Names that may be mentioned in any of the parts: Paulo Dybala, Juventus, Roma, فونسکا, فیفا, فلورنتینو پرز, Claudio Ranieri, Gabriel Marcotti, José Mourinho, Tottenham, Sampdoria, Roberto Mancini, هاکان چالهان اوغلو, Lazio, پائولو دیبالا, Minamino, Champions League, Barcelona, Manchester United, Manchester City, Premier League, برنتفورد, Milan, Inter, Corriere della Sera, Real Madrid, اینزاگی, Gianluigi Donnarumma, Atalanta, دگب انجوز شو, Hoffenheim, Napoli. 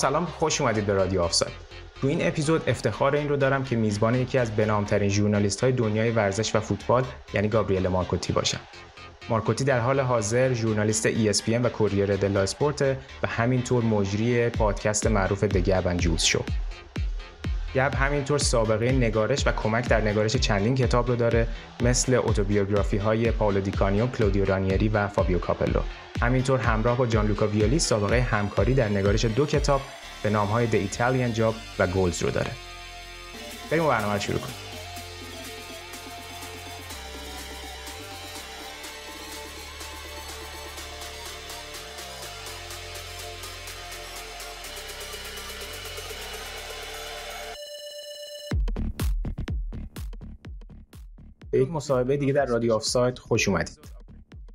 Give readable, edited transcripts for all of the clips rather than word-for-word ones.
سلام، خوش اومدید به رادیو آفساید. تو این اپیزود افتخار این رو دارم که میزبان یکی از بنامترین ژورنالیست‌های دنیای ورزش و فوتبال یعنی گابریل مارکوتی باشم. مارکوتی در حال حاضر ژورنالیست ESPN و کوریر دلا اسپورت و همینطور مجری پادکست معروف دگب انجوز شو. گب همینطور سابقه نگارش و کمک در نگارش چندین کتاب رو داره، مثل اتوبیوگرافی‌های پائولو دیکانیو، کلودیو رانیری و فابیو کاپلو. همینطور همراه با جانلوکا ویولی سابقه همکاری در نگارش دو کتاب به نام‌های The Italian Job و Goals رو داره. بریم و برنامه رو شروع کنیم. به یک مصاحبه دیگه در رادیو آفساید خوش اومدید.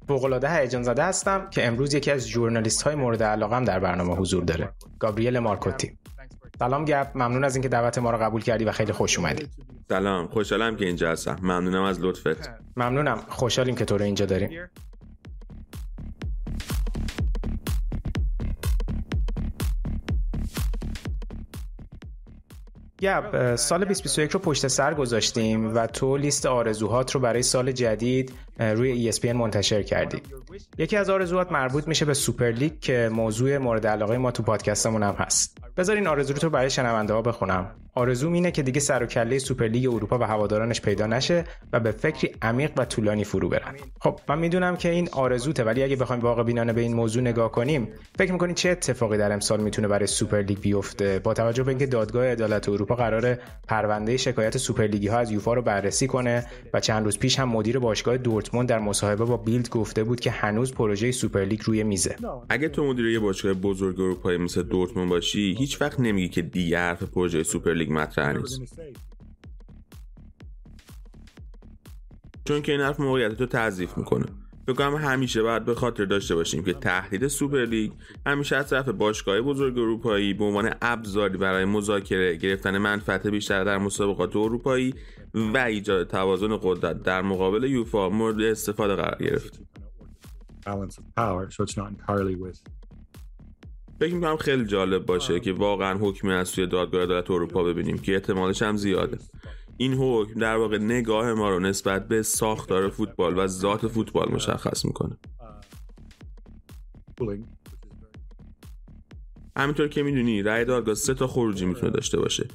فوق‌العاده هیجان زده هستم که امروز یکی از ژورنالیست‌های مورد علاقه‌ام در برنامه حضور داره، گابریل مارکوتی. سلام گاب، ممنون از اینکه دعوت ما رو قبول کردی و خیلی خوش اومدی. سلام، خوشحالم که اینجا هستم. ممنونم از لطفت. ممنونم، خوشحالیم که تو رو اینجا داریم. سال 2021 رو پشت سر گذاشتیم و تو لیست آرزوهات رو برای سال جدید روی ESPN منتشر کردی. یکی از آرزوهات مربوط میشه به سوپر لیگ که موضوع مورد علاقه ما تو پادکستمون هم هست. بذار این آرزو رو برای شنونده ها بخونم. آرزوم اینه که دیگه سر و کله سوپر لیگ اروپا و هوادارانش پیدا نشه و به فکری عمیق و طولانی فرو برن. خب من میدونم که این آرزوته، ولی اگه بخوایم واقع بینانه به این موضوع نگاه کنیم، فکر می‌کنید چه اتفاقی در امسال میتونه برای سوپر لیگ بیفته؟ با توجه به اینکه دادگاه عدالت اروپا قراره پرونده شکایت سوپر لیگی ها از یوفا رو بررسی کنه و چند روز پیش هم مدیر باشگاه دورتموند در مصاحبه با بیلد گفته بود که هنوز پروژه سوپر لیگ روی میزه. اگه تو مدیر یه باشگاه بزرگ اروپایی مثل دورتموند باشی، هیچ وقت نمیگی که دیگه حرف پروژه سوپر لیگ مطرح نیست. چون که این حرف موقعیت تو تضعیف میکنه. فکر کنم همیشه باید به خاطر داشته باشیم که تهدید سوپر لیگ همیشه از طرف باشگاه‌های بزرگ اروپایی به عنوان ابزاری برای مذاکره، گرفتن منفعت بیشتر در مسابقات اروپایی و ایجاد توازن قدرت در مقابل یوفا مورد استفاده قرار گرفت. فکر می‌کنم خیلی جالب باشه که واقعا حکمی از سوی دادگاه عدالت اروپا ببینیم که احتمالش هم زیاده. این حکم در واقع نگاه ما رو نسبت به ساختار فوتبال و ذات فوتبال مشخص میکنه. همینطور که میدونی رأی دادگاه 3 خروجی میتونه داشته باشه.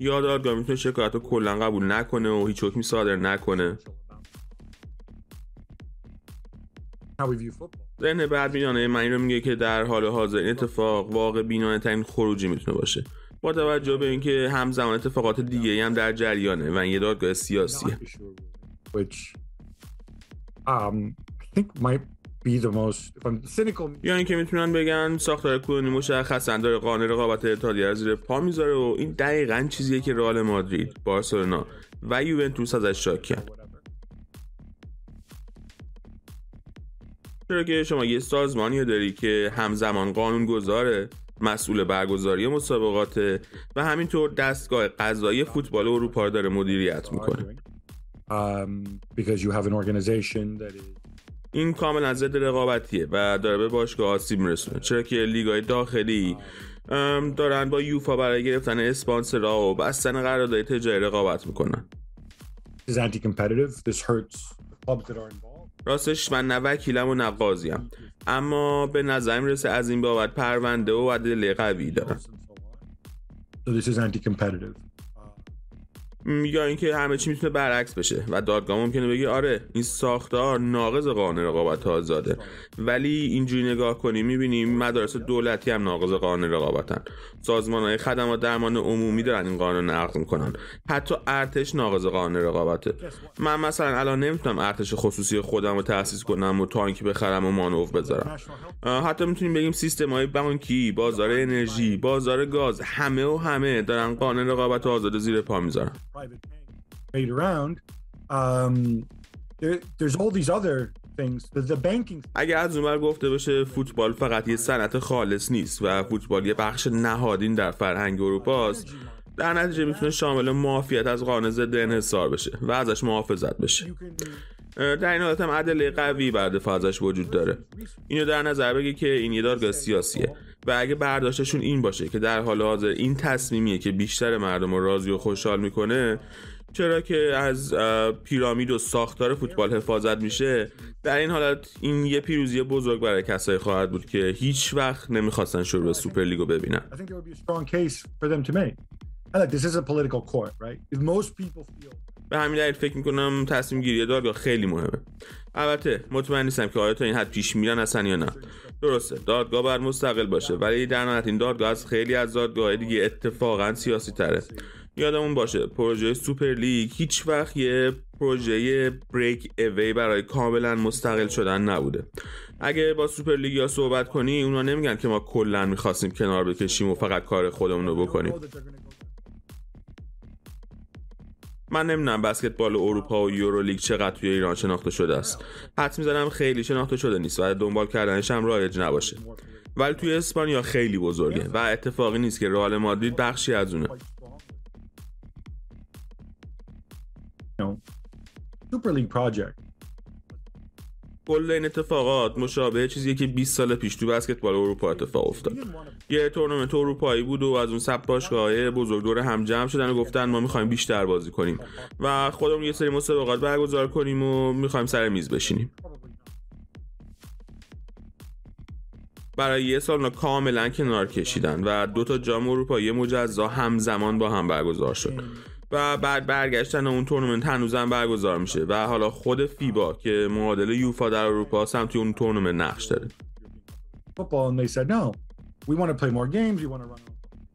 یا دادگاه میتونه شکایت رو کلا قبول نکنه و هیچ حکمی صادر نکنه. ذهن بدبینانه من این رو میگه که در حال حاضر این اتفاق واقع بینانه ترین خروجی میتونه باشه، با توجه به اینکه همزمان اتفاقات دیگه‌ای هم در جریانه و یه دادگاه سیاسیه. یعنی که میتونن بگن ساختار کنونی مشخصاً داره قانون رقابت اتحادیه از زیر پا میذاره و این دقیقاً چیزیه که رئال مادرید، بارسلونا و یوونتوس ازش شاکی‌ان. چرا که شما یه سازمانی داری که همزمان قانون گذاره، مسئول برگزاری مسابقات و همینطور دستگاه قضایی فوتبال اروپا رو داره مدیریت میکنه. این کاملا ضد رقابتیه و داره به باشگاه آسیب میرسونه، چرا که لیگ‌های داخلی دارن با یوفا برای گرفتن اسپانسرها و بستن قراردادهای تجاری رقابت میکنن. راستش من نه وکیلم و نه قاضیم، اما به نظر میرسه از این بابت پرونده و ادله قوی دارم. یا اینکه همه چی میتونه برعکس بشه و دادگاه ممکنه بگه آره این ساختار ناقض قانون رقابت آزاده، ولی اینجوری نگاه کنیم میبینیم مدارس دولتی هم ناقض قانون رقابتن، سازمان‌های خدمات درمان عمومی دارن این قانون رو نقض میکنن، حتی ارتش ناقض قانون رقابته. من مثلا الان نمیتونم ارتش خصوصی خودم رو تأسیس کنم و تانک بخرم و مانور بذارم. حتی میتونیم بگیم سیستم‌های بانکی، بازار انرژی، بازار گاز، همه دارن قانون رقابت آزاد زیر پا میذارن. اگه از اونور گفته بشه فوتبال فقط یه صنعت خالص نیست و فوتبال یه بخش نهادین در فرهنگ اروپاست، در نتیجه میتونه شامل معافیت از قانون ضد انحصار بشه و ازش محافظت بشه. در این حالت هم عدله قوی بر دفاع ازش وجود داره. اینو در نظر بگی که این یه دادگاه سیاسیه و اگه برداشتشون این باشه که در حال حاضر این تصمیمیه که بیشتر مردم رو راضی و خوشحال میکنه، چرا که از پیرامید و ساختار فوتبال حفاظت میشه، در این حالت این یه پیروزی بزرگ برای کسایی خواهد بود که هیچ وقت نمیخواستن شروع سوپر لیگو ببینن. به همین دلیل فکر میکنم تصمیم گیری دادگاه خیلی مهمه. البته مطمئن نیستم که آیا تا این حد پیش میرن اصلا یا نه. درسته دادگاه باید مستقل باشه، ولی در نهایت این دادگاه از خیلی از دادگاه‌های دیگه اتفاقا سیاسی تره. یادمون باشه پروژه سوپر لیگ هیچ وقت یه پروژه بریک اوی برای کاملا مستقل شدن نبوده. اگه با سوپر لیگ یا صحبت کنی اونا نمیگن که ما کلا می‌خواستیم کنار بکشیم و فقط کار خودمون رو بکنیم. من نمیدونم بسکتبال اروپا و یورولیگ چقدر توی ایران شناخته شده است. حدس میزنم خیلی شناخته شده نیست و دنبال کردنش هم رایج نباشه. ولی توی اسپانیا خیلی بزرگه و اتفاقی نیست که رئال مادرید بخشی از اونه. سوپر لیگ پروژه کل این اتفاقات مشابه چیزیه که 20 سال پیش تو بسکتبال اروپا اتفاق افتاد. یه تورنمنت اروپایی بود و از اون سب باشگاه‌های بزرگ دور هم جمع شدن و گفتن ما می‌خوایم بیشتر بازی کنیم و خودمون یه سری مسابقات برگزار کنیم و می‌خوایم سر میز بشینیم. برای یه سال اونا کاملا کنار کشیدن و دو تا جام اروپایی مجزا همزمان با هم برگزار شد. و بعد برگشتن اون تورنمنت هنوزم برگزار میشه و حالا خود فیبا که معادل یوفا در اروپا هست هم توی اون تورنمنت نقش داره.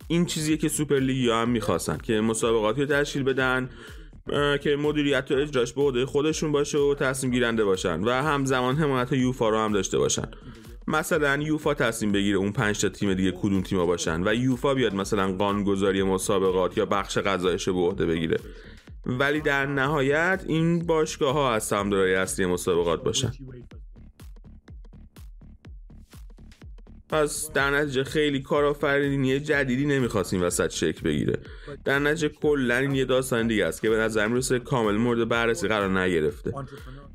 این چیزیه که سوپر لیگ هم میخواستن که مسابقاتی رو تشکیل بدن که مدیریت و اجراش به عهده خودشون باشه و تصمیم گیرنده باشن و همزمان حمایت یوفا رو هم داشته باشن. مثلا یوفا تصمیم بگیره اون 5 تا تیم دیگه کدوم تیم‌ها باشن و یوفا بیاد مثلا قانون‌گذاری مسابقات یا بخش قضاییش رو به عهده بگیره، ولی در نهایت این باشگاه‌ها از سهام‌دارای اصلی مسابقات باشن. پس در نتیجه خیلی کارآفرینی جدیدی نمی‌خواستیم وسط شکل بگیره. در نتیجه کلاً این یه داستان دیگه است که به نظر میرسه کامل مورد بررسی قرار نگرفته.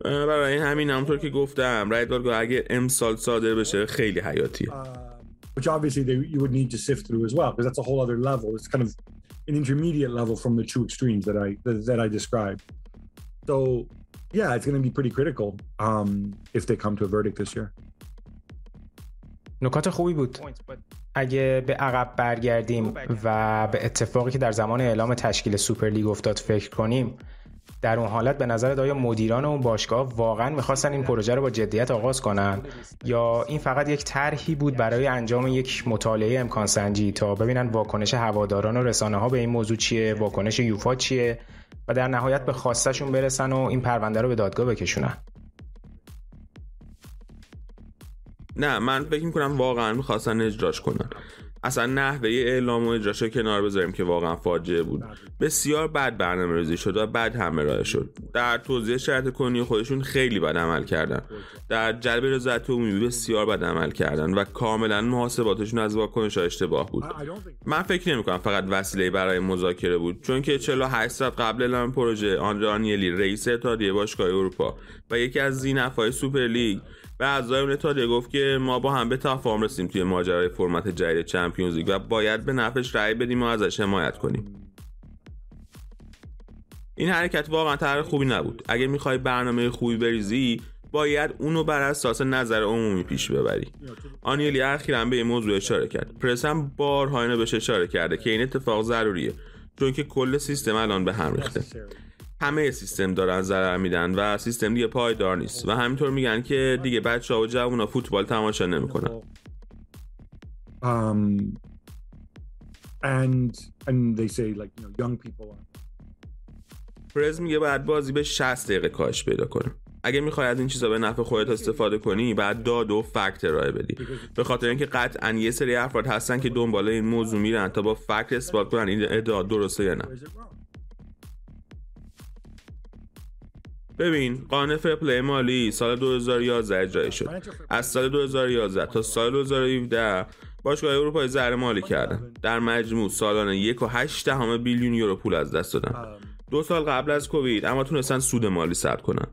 برای همین همونطور که گفتم رای دادگاه اگه امسال صادر بشه خیلی حیاتیه. Which obviously you would need to sift through as well because that's a whole other level. It's kind of an intermediate level from the two extremes that I described. So yeah, it's going to be pretty critical if they come to a verdict this year. نکات خوبی بود. اگه به عقب برگردیم و به اتفاقی که در زمان اعلام تشکیل سوپر لیگ افتاد فکر کنیم، در اون حالت به نظر دایا مدیران اون باشگاه واقعا می‌خواستن این پروژه رو با جدیت آغاز کنن یا این فقط یک طرحی بود برای انجام یک مطالعه امکان سنجی تا ببینن واکنش هواداران و رسانه‌ها به این موضوع چیه، واکنش یوفا چیه و در نهایت به خواستشون برسن و این پرونده رو به دادگاه بکشونن. نه، من فکر می‌کنم واقعا می‌خواستن اجراش کنن. اصلا نحوه اعلام و اجراشو کنار بذاریم که واقعا فاجعه بود. بسیار بد برنامه‌ریزی شد و بد هم ارائه شد. در توزیع شرط کنی خودشون خیلی بد عمل کردن. در جلب رضایت عمومی بسیار بد عمل کردن و کاملا محاسباتشون از واکنش‌ها اشتباه بود. من فکر نمی‌کنم فقط وسیله برای مذاکره بود، چون که 48 ساعت قبل اعلام پروژه آندرا آنیلی رئیس اتحادیه باشگاه‌های اروپا و یکی از زینف‌های سوپر لیگ و اعضای اون اتحادیه گفت که ما با هم به تفاهم رسیدیم توی ماجرای فرمت جدید چمپیونز لیگ و باید به نفعش رأی بدیم و ازش حمایت کنیم. این حرکت واقعا طرح خوبی نبود. اگه میخوای برنامه خوبی بریزی باید اونو بر اساس نظر عمومی پیش ببری. آنیلی اخیراً به این موضوع اشاره کرد. پرس هم بارها اینو بهش اشاره کرده که این اتفاق ضروریه، چون که کل سیستم الان به هم ریخته. همه سیستم دارن ضرر میدن و سیستم دیگه پایدار نیست و همینطور میگن که دیگه بچه‌ها و جوونا فوتبال تماشا نمیکنن. پرز میگه باید بازی به 60 دقیقه کاهش پیدا کنه. اگه میخوای از این چیزا به نفع خودت استفاده کنی باید داد و فکت ارائه بدی، به خاطر اینکه قطعاً یه سری افراد هستن که دنبال این موضوع میرن تا با فکت اثبات کنن این ادعا درسته یا نه. ببین قانون فرپلی مالی سال 2011 اجرا شد. از سال 2011 تا سال 2017 باشگاه‌های اروپا ضرر مالی کردن. در مجموع سالانه 1.8 بیلیون یورو پول از دست دادن. 2 سال قبل از کووید اما تونستن سود مالی ثبت کنن.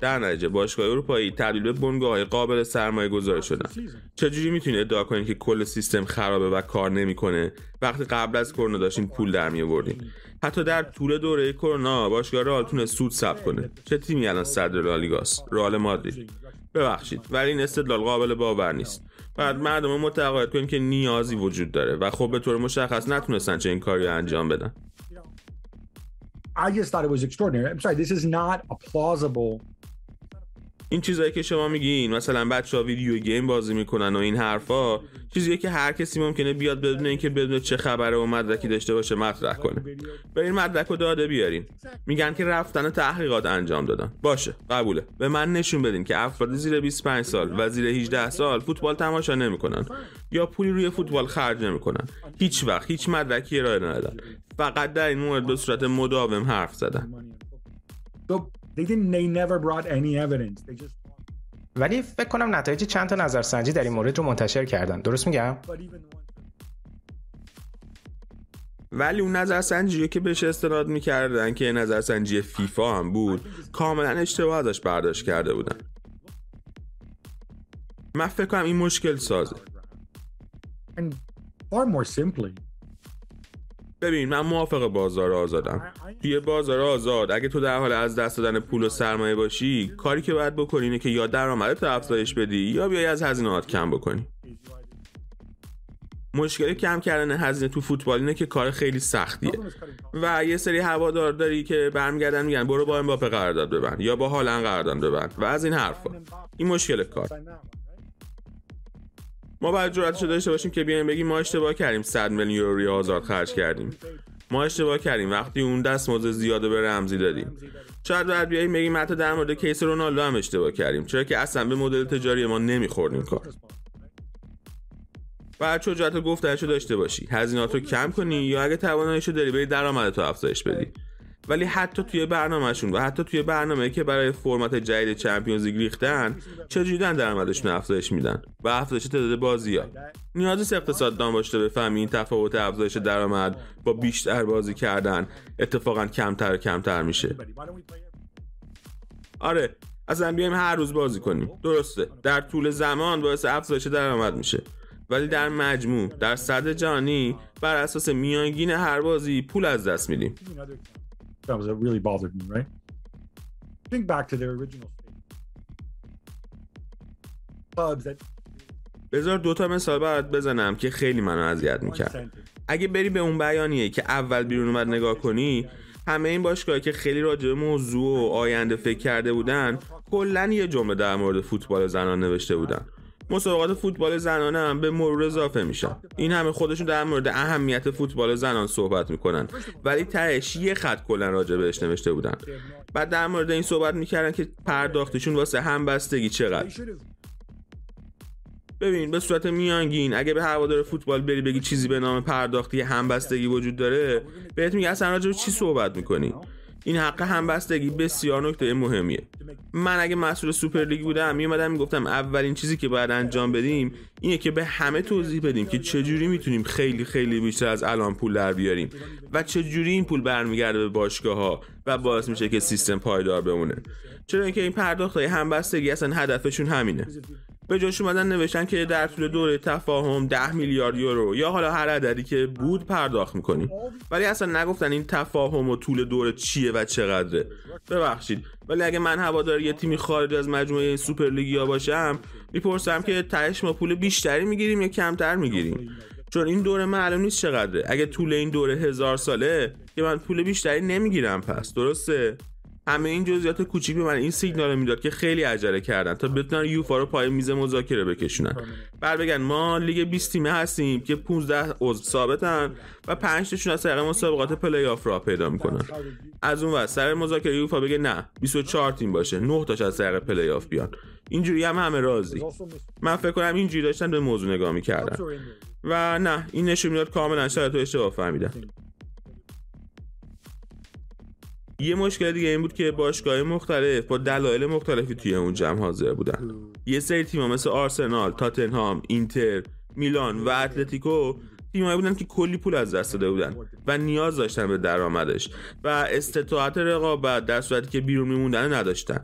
در نتیجه باشگاه اروپایی تبدیل به بنگاه‌های قابل سرمایه‌گذاری شدن. چجوری میتونید ادعا کنید که کل سیستم خرابه و کار نمیکنه وقتی قبل از کرونا داشتین پول درمی‌آوردین؟ حتی در طول دوره کرونا باشگاه رئال تونست سود ثبت کنه. چه تیمی الان صدر لالیگاست؟ رئال مادرید. ببخشید ولی این استدلال قابل باور نیست. بعد مردم رو متقاعد کنیم که نیازی وجود داره و خب به طور مشخص نتونستن چه این کاری رو انجام بدن. این چیزایی که شما میگین مثلا بچه‌ها ویدیو گیم بازی میکنن و این حرفا، چیزیه که هر کسی ممکنه بیاد بدون اینکه بدون چه خبره و مدرکی داشته باشه مطرح کنه. برین مدرک رو داده بیارین. میگن که رفتن تحقیقات انجام دادن. باشه، قبوله. به من نشون بدین که افراد زیر 25 سال و زیر 18 سال فوتبال تماشا نمیکنن یا پولی روی فوتبال خرج نمیکنن. هیچ وقت هیچ مدرکی ارائه ندادن. فقط در این مورد به صورت مداوم حرف زدن. ولی فکر کنم نتایج چند تا نظرسنجی در این مورد رو منتشر کردن. درست میگم؟ ولی اون نظرسنجی که بهش استناد میکردن که نظرسنجی فیفا هم بود کاملا اشتباه ازش برداشت کرده بودن. من فکر کنم این مشکل سازه. ببین من موافق بازار آزادم. توی بازار آزاد اگه تو در حال از دست دادن پول و سرمایه باشی، کاری که باید بکنی اینه که یا درآمدت رو افزایش بدی یا بیای از هزینه‌هات کم بکنی. مشکل کم کردن هزینه تو فوتبال اینه که کار خیلی سختیه و یه سری هوادار داری که برمیگردن میگن برو با امباپه قرارداد ببند یا با هالند قرارداد ببند و از این حرفا. این مشکل کار. ما باید جرأتش رو داشته باشیم که بیایم بگیم ما اشتباه کردیم 100 میلیون یورو روی آزاد خرج کردیم. ما اشتباه کردیم وقتی اون دستمزد زیاده به رمزی دادیم. شاید بعد بیایم بگیم حتی در مورد کیس رونالدو هم اشتباه کردیم، چرا که اصلا به مدل تجاری ما نمیخورد این کار. باید جرأت گفتنش رو داشته باشی، هزینه‌ات رو کم کنی یا اگه تواناییشو داری بری درآمدت رو افزایش بدی. ولی حتی توی برنامه‌شون و حتی توی برنامه‌ای که برای فرمت جدید چمپیونز لیگ ریختن، چجوری درآمدشون افزایش میدن و افزایش تعداد بازی‌ها. نیاز اقتصاددان باشه بفهمی این تفاوت افزایش درآمد با بیشتر بازی کردن اتفاقاً کمتر و کمتر میشه. آره، اصلا بیایم هر روز بازی کنیم. درسته، در طول زمان باعث افزایش درآمد میشه. ولی در مجموع، در صدر جهانی بر اساس میانگین هر بازی پول از دست میدیم. That was really bothered me, right? Think back to their original statement. بذار دوتا مثال برات بزنم که خیلی منو اذیت میکرد. اگه بری به اون بیانیه که اول بیرون اومد نگاه کنی، همه این باشگاه‌ها که خیلی راجع به موضوع و آینده فکر کرده بودن، کلاً یه جمله در مورد فوتبال زنان نوشته بودن. مسابقات فوتبال زنانه هم به مرور اضافه میشن. این همه خودشون در مورد اهمیت فوتبال زنان صحبت میکنن ولی تهش یه خط کلا راجع بهش نوشته بودن. بعد در مورد این صحبت میکردن که پرداختشون واسه همبستگی چقدر. ببین به صورت میانگین اگه به هوادار فوتبال بری بگی چیزی به نام پرداختی همبستگی وجود داره، بهت میگه اصلا راجع به چی صحبت میکنی. این حق همبستگی بسیار نکته مهمیه. من اگه مسئول سوپر لیگ بودم میومدم میگفتم اولین چیزی که باید انجام بدیم اینه که به همه توضیح بدیم که چجوری میتونیم خیلی خیلی بیشتر از الان پول در بیاریم و چجوری این پول برمیگرده به باشگاه‌ها و باعث میشه که سیستم پایدار بمونه. چرا اینکه این پرداخت‌های همبستگی اصلا هدفشون همینه. به جاش اومدن نوشتن که در طول دوره تفاهم 10 میلیارد یورو یا حالا هر عددی که بود پرداخت میکنیم، ولی اصلا نگفتن این تفاهم و طول دوره چیه و چقدره. ببخشید ولی اگه من هوادار یه تیمی خارج از مجموعه این سوپر لیگیا باشم، میپرسم که تهش ما پول بیشتری میگیریم یا کمتر میگیریم، چون این دوره معلوم نیست چقدره. اگه طول این دوره 1000 ساله که من پول بیشتری نمیگیرم، پس درسته. همه این جزئیات کوچیک به من این سیگنال رو میداد که خیلی عجله کردن تا بتونن یوفا رو پای میز مذاکره بکشونن. بعد بگن ما لیگ 20 تیمه هستیم که 15 عضو ثابتن و 5 تاشون از طریق مسابقات پلی آف راه پیدا میکنن. از اون ور سر مذاکره یوفا بگه نه 24 تیم باشه، 9 تاش از طریق پلی آف بیان. اینجوری هم همه راضی. من فکر کنم اینجوری داشتن به موضوع نگاه میکردن و نه، این نشون میداد کاملا شرط و اشتباه فهمیدن. یه مشکل دیگه این بود که باشگاه‌های مختلف با دلایل مختلفی توی اون جمع حاضر بودن. یه سری تیم‌ها مثل آرسنال، تاتنهام، اینتر، میلان و اتلتیکو تیمایی بودن که کلی پول از دست داده بودن و نیاز داشتن به درآمدش و استطاعت رقابت در صورتی که بیرون میموندن نداشتن.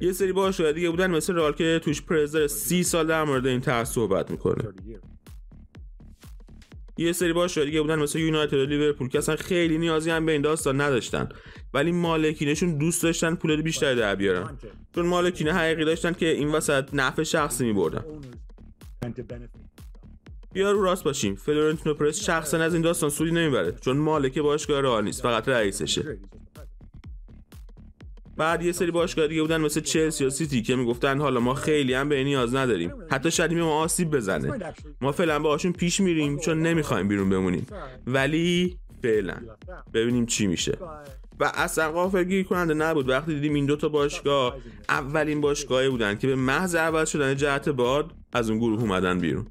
یه سری باشگاه دیگه بودن مثل رئال که توش پرزر 30 سال در مورد این طرح صحبت میکنه. یه سری باشگاه دیگه بودن مثل یونایتد و لیورپول که اصلا خیلی نیازی هم به این داستان نداشتن ولی مالکینشون دوست داشتن پول بیشتری در بیارن، چون مالکین حقیقی داشتن که این وسط نفع شخصی میبردن. بیا رو راست باشیم، فلورنتینو پرز شخصا از این داستان سودی نمیبره چون مالک باشگاه رئال نیست، فقط رئیسشه. بعد یه سری باشگاه دیگه بودن مثل چلسی و سیتی که میگفتن حالا ما خیلی هم به این نیاز نداریم، حتی شدیم ما آسیب بزنه، ما فعلا باهاشون پیش میریم چون نمیخوایم بیرون بمونیم، ولی فعلا ببینیم چی میشه. و اصلا غافلگیر کننده نبود وقتی دیدیم این دوتا باشگاه اولین باشگاهی بودن که به محض عوض شدن جهت باد از اون گروه اومدن بیرون.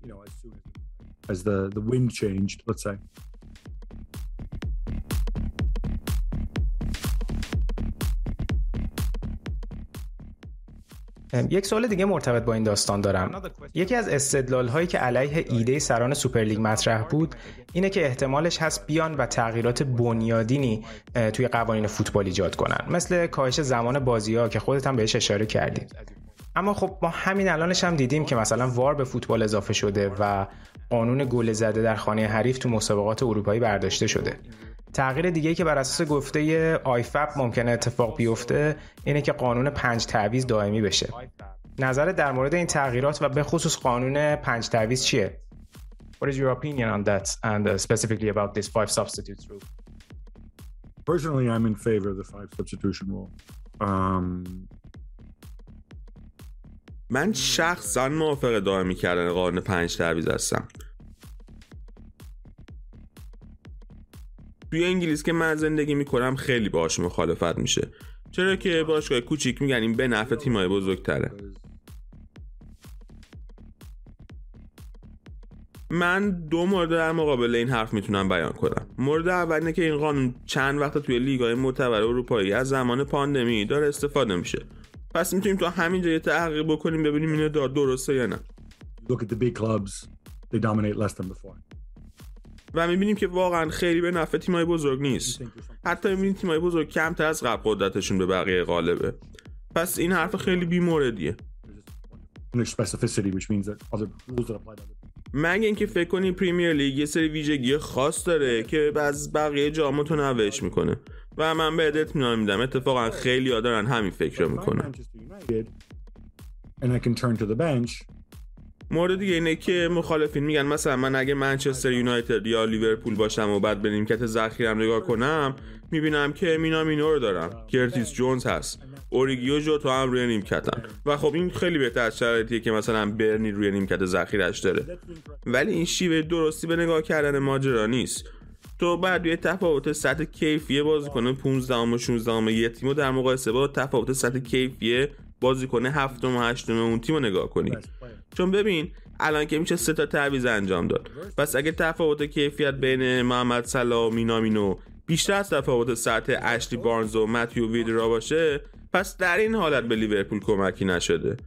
یک سوال دیگه مرتبط با این داستان دارم. یکی از استدلال‌هایی که علیه ایده سران سوپرلیگ مطرح بود اینه که احتمالش هست بیان و تغییرات بنیادینی توی قوانین فوتبال ایجاد کنن، مثل کاهش زمان بازی‌ها که خودت هم بهش اشاره کردی. اما خب ما همین الانش هم دیدیم که مثلا وار به فوتبال اضافه شده و قانون گل زده در خانه حریف تو مسابقات اروپایی برداشته شده. تغییر دیگه‌ای که بر اساس گفته آیفاب ممکنه اتفاق بیفته اینه که قانون 5 تعویض دائمی بشه. نظرت در مورد این تغییرات و به خصوص قانون 5 تعویض چیه؟ What is your opinion on that and specifically about this 5 substitute rule? Personally I'm in favor of the 5 substitution rule. من شخصاً موافق دائمی کردن قانون 5 تعویض هستم. توی انگلیس که من زندگی میکنم خیلی باهاش مخالفت میشه، چرا که باشگاه کوچیک میگن این به نفع تیمای بزرگتره. من دو مورد در مقابل این حرف میتونم بیان کنم. مورد اول اینه که این قانون چند وقت توی لیگ‌های معتبر اروپایی از زمان پاندمی داره استفاده میشه، پس میتونیم تو همین جای تحقیق بکنیم ببینیم اینه درسته یا نه. Look at the big clubs, they dominate less than before. و میبینیم که واقعا خیلی به نفع تیمای بزرگ نیست. حتی میبینیم تیمای بزرگ کمتر از قبل قدرتشون به بقیه غالبه. پس این حرف خیلی بی‌موردیه. مگه اینکه فکر کنی پریمیر لیگ یه سری ویژگی خاص داره که از بقیه جا متنوعش میکنه و من به ادت میدم. اتفاقا خیلی ها دارن همین فکر رو میکنن. مورد دیگه اینه که مخالفین میگن مثلا من اگه منچستر یونایتد یا لیورپول باشم و بعد به نیمکت ذخیره‌ام نگاه کنم میبینم که مینامینو رو دارم، کرتیس جونز هست، اوریگیو ژوتا هم روی نیمکتن و خب این خیلی بهتر از شرایطیه که مثلا برنی روی نیمکت ذخیره‌اش داره. ولی این شیوه درستی به نگاه کردن ماجرا نیست. تو بعد یه تفاوت سطح کیفیه بازیکن 15 و 16 یه تیمو در مقایسه با تفاوت سطح کیفیه بازیکن 7 و 8 اون تیمو نگاه کنی، چون ببین الان که میشه 3 تا تعویض انجام داد. پس اگه تفاوت کیفیت بین محمد صلاح و مینامینو بیشتر از تفاوت سطح اشلی بارنز و متیو ویدرا باشه، پس در این حالت به لیورپول کمکی نشده.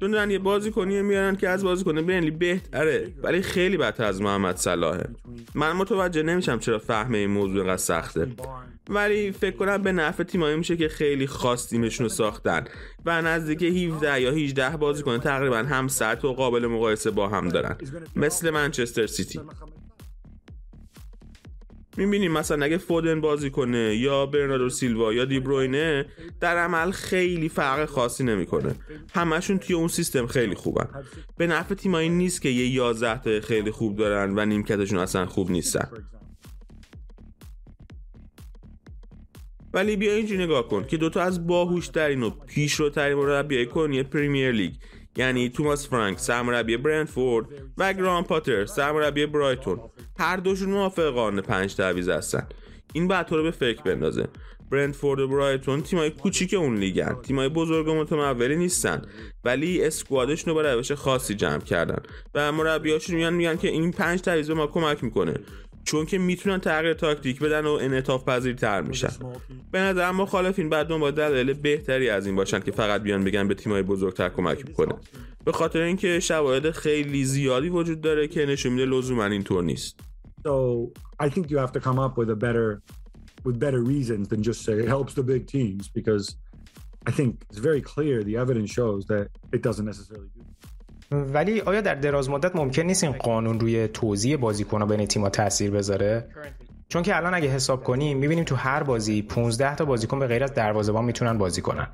دونن یه بازیکنی میارن که از بازیکن بینلی بهتره ولی خیلی بدتر از محمد صلاحه. من متوجه نمیشم چرا فهم این موضوع انقدر سخته، ولی فکر کنم به نفع تیمایی میشه که خیلی خواستیمشون رو ساختن و نزدیک 17 یا 18 بازیکن تقریبا هم سطح و قابل مقایسه با هم دارن، مثل منچستر سیتی. میبینیم مثلا اگه فودن بازی کنه یا برناردو سیلوا یا دیبروینه در عمل خیلی فرق خاصی نمیکنه، همشون توی اون سیستم خیلی خوبن. به نفع تیمایی نیست که یه 11 تا خیلی خوب دارن و نیمکتشون اصلا خوب نیستن. ولی بیا اینجوری نگاه کن که دوتا از باهوشترین و پیشروترین مربیای کنی پریمیر لیگ، یعنی توماس فرانک سرمربی برنتفورد و گران پاتر سرمربی برایتون، هر دوشون موافق قانون 5 تعویض هستن. این باید تو رو به فکر بندازه. برنتفورد و برایتون تیمای کوچیک اون لیگن، تیمای بزرگ و متمولی نیستن، ولی اسکوادشون رو با روش خاصی جمع کردن و مربیاشون میان میگن که این 5 تعویض ما کمک میکنه چون که میتونن تغییر تاکتیک بدن و انعطاف پذیرتر میشن. به نظر مخالفین بعد دنبال دلایل بهتری از این باشن که فقط بیان بگن به تیم‌های بزرگتر کمک میکنه، به خاطر اینکه شواهد خیلی زیادی وجود داره که نشون میده لزوما اینطور نیست. So I think you have to come up with better reasons than just say it helps the big teams, because I think it's very clear the evidence shows that it doesn't necessarily do. ولی آیا در دراز مدت ممکن نیست این قانون روی توزیع بازیکن‌ها بین تیم‌ها تأثیر بذاره؟ چون که الان اگه حساب کنیم می‌بینیم تو هر بازی 15 تا بازیکن به غیر از دروازه‌بان میتونن بازی کنن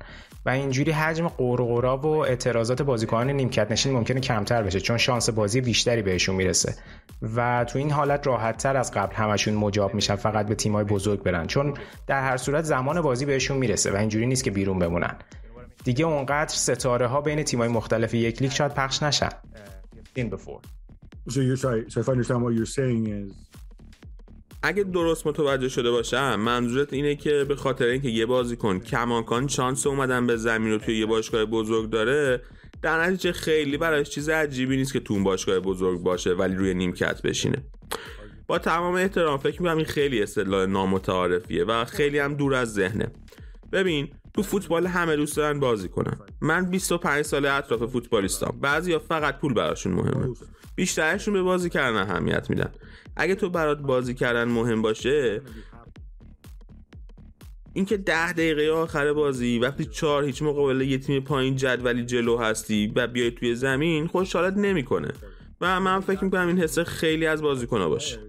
و اینجوری حجم قورقورا و اعتراضات بازیکنان نیمکت نشین ممکنه کمتر بشه، چون شانس بازی بیشتری بهشون میرسه و تو این حالت راحت‌تر از قبل همشون مجاب میشن فقط به تیم‌های بزرگ برن، چون در هر صورت زمان بازی بهشون میرسه و اینجوری نیست که بیرون بمونن. دیگه اونقدر ستاره ها بین تیمای مختلف یک لیگ شاید پخش نشن. اگه درست متوجه شده باشم منظورت اینه که به خاطر اینکه یه بازیکن کماکان شانس اومدن به زمین رو توی یه باشگاه بزرگ داره، در نتیجه خیلی براش چیز عجیبی نیست که تو اون باشگاه بزرگ باشه ولی روی نیمکت بشینه. با تمام احترام فکر می‌کنم این خیلی استدلال نامتعارفیه و خیلی هم دور از ذهنه. ببین تو فوتبال همه دوست دارن بازی کنن. من 25 ساله اطراف فوتبالیستام. بعضیا فقط پول براشون مهمه. بیشترشون به بازی کردن اهمیت میدن. اگه تو برات بازی کردن مهم باشه، اینکه 10 دقیقه آخر بازی وقتی 4-0 مقابل یه تیم پایین جدولی جلو هستی و بیای توی زمین خوشحالت نمیکنه. و من فکر میکنم این حس خیلی از بازیکن‌ها باشه.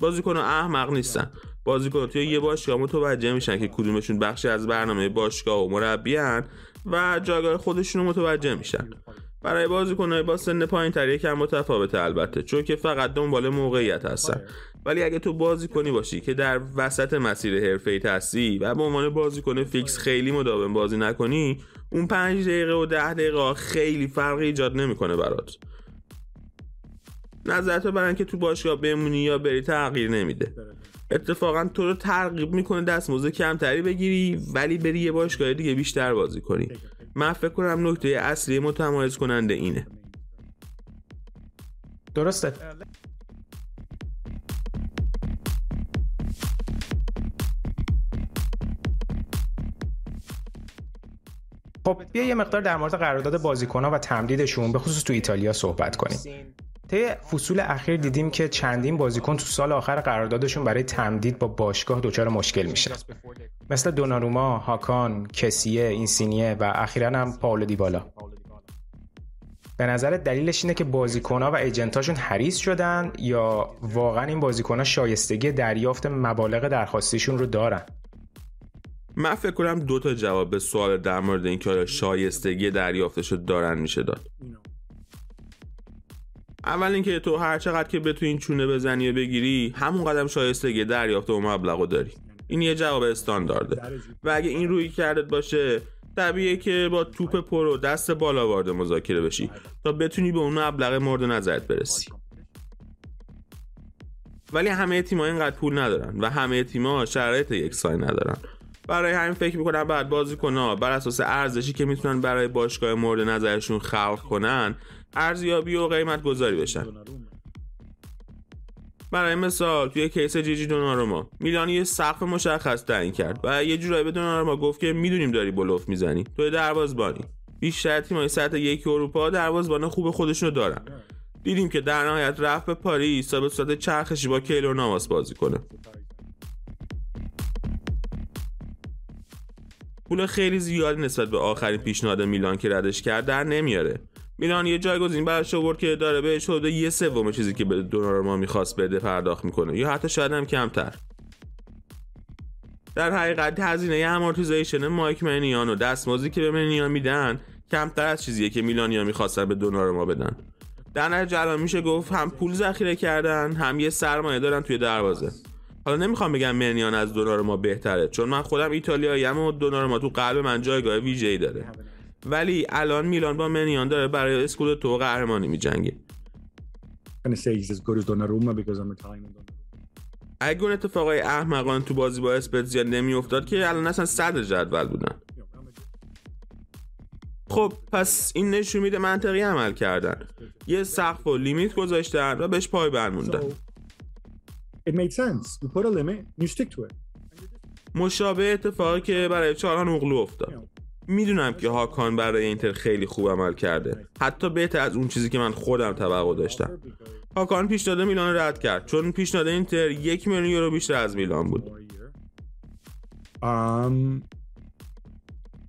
بازیکن‌ها احمق نیستن. بازیکن‌ها توی یه باشگاه متوجه میشن که کدومشون بخشی از برنامه باشگاه و مربیان و جایگاه خودشون رو متوجه میشن. برای بازیکن‌های با سن پایین‌تر یکم متفاوته البته، چون که فقط دنبال موقعیت هستن. ولی اگه تو بازیکنی باشی که در وسط مسیر حرفه‌ای هستی و به عنوان بازیکن فیکس خیلی مداوم بازی نکنی، اون 5 دقیقه و 10 دقیقه خیلی فرقی ایجاد نمی‌کنه برات. نظرت برای اینکه تو باشگاه بمونی یا بری تغییر نمیده. اتفاقا تو رو ترغیب میکنه دستمزد کمتری بگیری ولی بری یه باشگاه دیگه بیشتر بازی کنی. من فکر کنم نکته اصلی متمایز کننده اینه. درسته. خب بیا یه مقدار در مورد قرارداد بازیکن‌ها و تمدیدشون به خصوص تو ایتالیا صحبت کنیم. طی فصول اخیر دیدیم که چندین بازیکن تو سال آخر قراردادشون برای تمدید با باشگاه دچار مشکل میشه، مثل دوناروما، هاکان، کسیه، اینسینیه و اخیراً هم پائولو دیبالا. به نظرت دلیلش اینه که بازیکن‌ها و ایجنتاشون حریص شدن یا واقعاً این بازیکن‌ها شایستگی دریافت مبالغ درخواستیشون رو دارن؟ من فکر کنم دو تا جواب به سوال در مورد اینکه آیا شایستگی دریافتش رو دارن میشه داد. اول اینکه تو هر چقدر که بتونی چونه بزنی و بگیری همون قدم شایستگی دریافت و مبلغو داری. این یه جواب استاندارده و اگه این روی کردت باشه طبیعیه که با توپ پر و دست بالا وارد مذاکره بشی تا بتونی به اون مبلغ مورد نظرت برسی. ولی همه تیم‌ها اینقدر پول ندارن و همه تیم‌ها شرایط یکسان ندارن. برای همین فکر می‌کنم بعد بازیکن‌ها بر اساس ارزشی که میتونن برای باشگاه مورد نظرشون خلق کنن ارزیابی و قیمت گذاری بشن. برای مثال توی کیس جیجی دوناروما میلان یه سقف مشخص تعیین کرد و یه جورایی به دوناروما گفت که میدونیم داری بلوف میزنی، توی دروازه‌بانی. بیشتر تیم‌های سطح 1 اروپا دروازه‌بان خوب خودشونو دارن. دیدیم که در نهایت رفت به پاریس تا به صورت چرخشی با کیلور ناماس بازی کنه. پول خیلی زیادی نسبت به آخرین پیشنهاد میلان که ردش کرد در نمیاره. میلان یه جایگزین براش آورد که داره بهش حدود 1/3 چیزی که به دوناروما می‌خواست بده پرداخت میکنه یا حتی شاید هم کمتر. در حقیقت هزینه آمورتیزیشن مایک منیان و دستمزدی که به منیان میدن کمتر از چیزیه که میلانیا می‌خواستن به دوناروما بدن. در نتیجه الان میشه گفت هم پول ذخیره کردن هم یه سرمایه دارن توی دروازه. حالا نمیخوام بگم منیان از دوناروما بهتره، چون من خودم ایتالیایی‌ام و دوناروما تو قلب من جایگاه ویژه‌ای داره. ولی الان میلان با منیان داره برای اسکودتو قهرمانی می‌جنگه. اگه اتفاقای احمقان تو بازی با اسپتزیا نمی‌افتاد که الان اصلا صدر جدول بودن. خب پس این نشون میده منطقی عمل کردن. یه سقف و لیمیت گذاشتن و بهش پایبند موندن. It made sense. We put a limit, you stick to it. مشابه اتفاقی که برای چالهان اوغلو افتاد. میدونم که هاکان برای اینتر خیلی خوب عمل کرده، حتی بهتر از اون چیزی که من خودم توقع داشتم. هاکان پیشنهاد میلان رد کرد چون پیشنهاد اینتر 1 میلیون یورو بیشتر از میلان بود.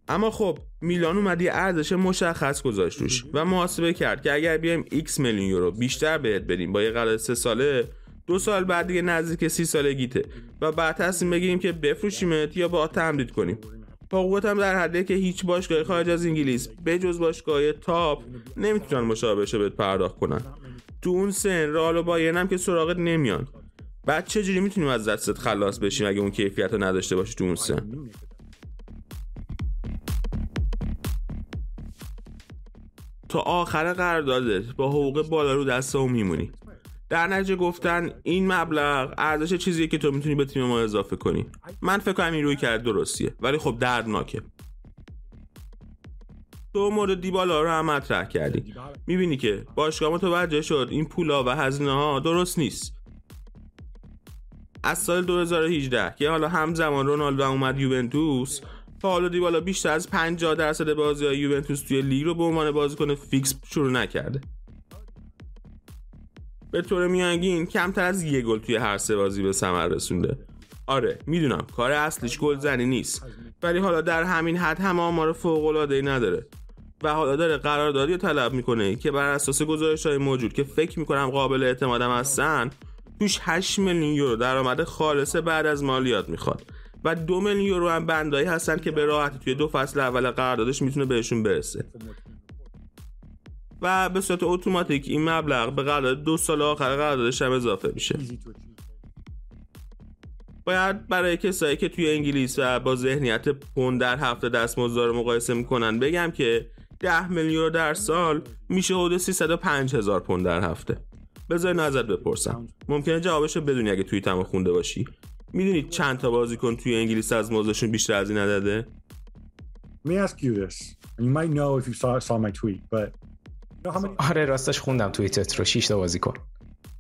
اما خب میلان اومد یه ارزش مشخص گذاشت روش و محاسبه کرد که اگر بیایم x میلیون یورو بیشتر بهت بدیم با یه قرارداد 3 ساله، 2 سال بعد دیگه نزدیک 30 سالگیته و بعد تصمیم بگیریم که بفروشیمت یا با تمدید کنیم. حقوقت هم در حدیه که هیچ باشگاه خارج از انگلیس به جز باشگاه تاپ نمیتونن مشابهشو بهت پرداخت کنن. تو اون سن رئال و بایرن هم که سراغت نمیان. بعد چجوری میتونیم از دستت خلاص بشیم اگه اون کیفیتو نداشته باشی تو اون سن؟ تا آخر قراردادت با حقوق بالا رو دستمون میمونی. در نتیجه گفتن این مبلغ ارزش چیزیه که تو میتونی به تیم ما اضافه کنی. من فکر کنم این روی کرد درستیه، ولی خب دردناکه. تو مورد دیبالا رو هم مطرح کردی. میبینی که باشگاه متوجه شد این پولا و هزینه ها درست نیست. از سال 2018 که حالا همزمان رونالدو اومد یوونتوس، پائولو دیبالا بیشتر از 50% بازی‌های یوونتوس توی لیگ رو به عنوان بازیکن فیکس شروع نکرده. به طور میانگین کمتر از 1 گل توی هر 3 بازی به ثمر رسونده. آره میدونم کار اصلیش گل زنی نیست، ولی حالا در همین حد هم آمار فوق‌العاده‌ای نداره و حالا داره قراردادی رو طلب میکنه که بر اساس گزارش‌های موجود که فکر میکنم قابل اعتمادم هستن توش 8 میلیون یورو درآمد خالصه بعد از مالیات میخواد و 2 میلیون یورو هم بندایی هستن که به راحتی توی 2 فصل اول قراردادش میتونه بهشون برسه. و به صورت اتوماتیک این مبلغ به قرارداد 2 سال آخر قراردادش هم اضافه میشه. باید برای کسایی که توی انگلیس و با ذهنیت پوند در هفته دستمزد مقایسه میکنن بگم که 10 میلیون یورو در سال میشه حدود 305,000 پوند در هفته. بذارین ازت بپرسم، ممکنه جوابشو بدونی اگه توییتمو خونده باشی. میدونید چند تا بازیکن توی انگلیس از مزدشون بیشتر از این عدده؟ Let me ask you this. And you might know if you saw my tweet, but آره راستش خوندم توییتت رو. 6 تا بازیکن،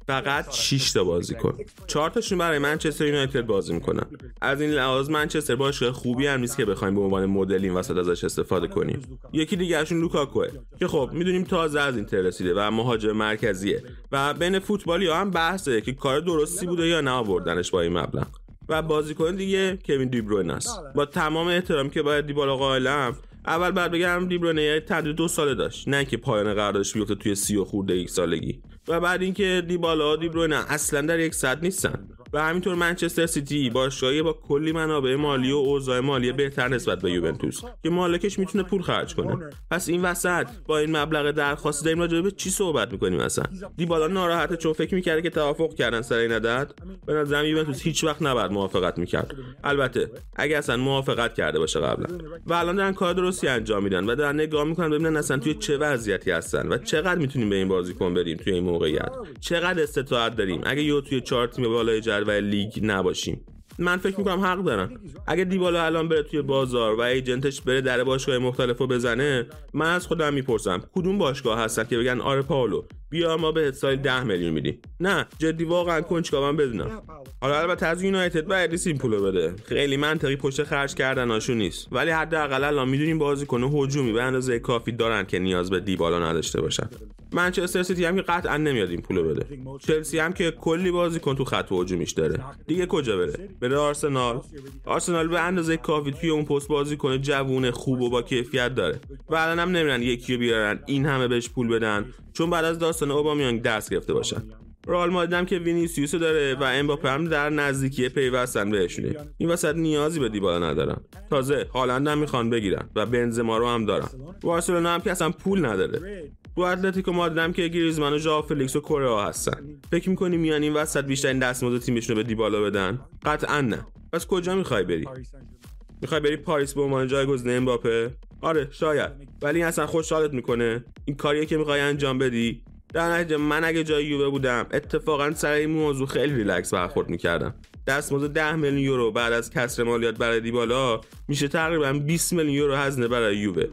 فقط 6 تا بازیکن، 4 تاشون برای منچستر یونایتد بازی میکنن. از این لحاظ منچستر باشگاه خوبی هم نیست که بخوایم به عنوان مدل این وسط ازش استفاده کنیم. یکی دیگه‌شون لوکاکوئه که خب میدونیم تازه از اینتر رسیده و مهاجم مرکزیه و بین فوتبالی‌ها هم بحثه که کار درستی بوده یا نه آوردنش با این مبلغ. و بازیکن دیگه کوین دیبروینه است. با تمام احترامی که باید دیبالا قائلم، اول بعد بگم دیبروینه تقریباً 2 ساله داشت، نه که پایان قراردادش بیفته توی 30 و خورده 1 سالگی. و بعد اینکه دیبالا دیبروینه اصلا در یک سطح نیستن و همینطور منچستر سیتی باشگاهی با کلی منابع مالی و اوضاع مالی بهتر نسبت به یوونتوس که مالکش میتونه پول خرج کنه. پس این وسط با این مبلغ درخواست داریم راجع به چی صحبت میکنیم اصلا؟ دیبالا ناراحته چون فکر میکرده که توافق کردن سر این عدد. به نظرم یوونتوس هیچ وقت نباید موافقت میکرد، البته اگه اصلا موافقت کرده باشه قبلا. و الان دارن کار درستی انجام میدن و دارن نگاه میکنن ببینن اصلا توی چه وضعیتی هستن و چقدر میتونیم به این بازیکن بریم توی این موقعیت، چقدر استطاعت داریم اگه یو توی 4 تیم بالای و لیگ نباشیم. من فکر میکنم حق دارن. اگه دیبالا الان بره توی بازار و ایجنتش بره در باشگاه مختلفو بزنه، من از خودم میپرسم کدوم باشگاه هستن که بگن آره پاولو بیا ما بهت سال 10 میلیون میدیم. نه جدی واقعا کنجکاوم بدونم. حالا البته از یونایتد باید این پولو بده، خیلی منطقی پشت خرج کردناشون نیست، ولی حداقل الان میدونیم بازیکن هجومی به اندازه کافی دارن که نیاز به دیبالا نداشته باشن. منچستر سیتی هم که قطعا نمیاد این پولو بده. چلسی هم که کلی بازیکن تو خط هجومیش داره، دیگه کجا بره؟ بره آرسنال. آرسنال به اندازه کافی توی اون پست بازیکن جوون خوب و با کیفیت داره و الان هم نمیرن یکی رو بیارن این همه بهش پول بدن چون بعد از داستان اوبامیانگ دست گرفته باشن. رئال مادیدم که وینیسیوس داره و امباپه هم در نزدیکی پیوستن بهشونه. این وسط نیازی به دیبالا ندارن. تازه هالند هم میخوان بگیرن و بنزما رو هم دارن. بارسلونا هم که اصلا پول نداره. تو اتلتیکو مادیدم که گریزمن و ژائو فلیکس و کره ها هستن. فکر می‌کنی میان این وسط بیشترین دستمزد تیمشون رو به دیبالا بدن؟ قطعاً نه. پس کجا می‌خوای بری؟ می‌خوای بری پاریس به عنوان جایگزین امباپه؟ آره شاید، ولی این اصلا خوشحالت می‌کنه؟ این کاریه که می‌خوای انجام بدی؟ در نتیجه من اگه جای یووه بودم اتفاقا سر این موضوع خیلی ریلکس برخورد میکردم. دستمزد 10 میلیون یورو بعد از کسر مالیات برای دیبالا میشه تقریبا 20 میلیون یورو هزینه برای یووه.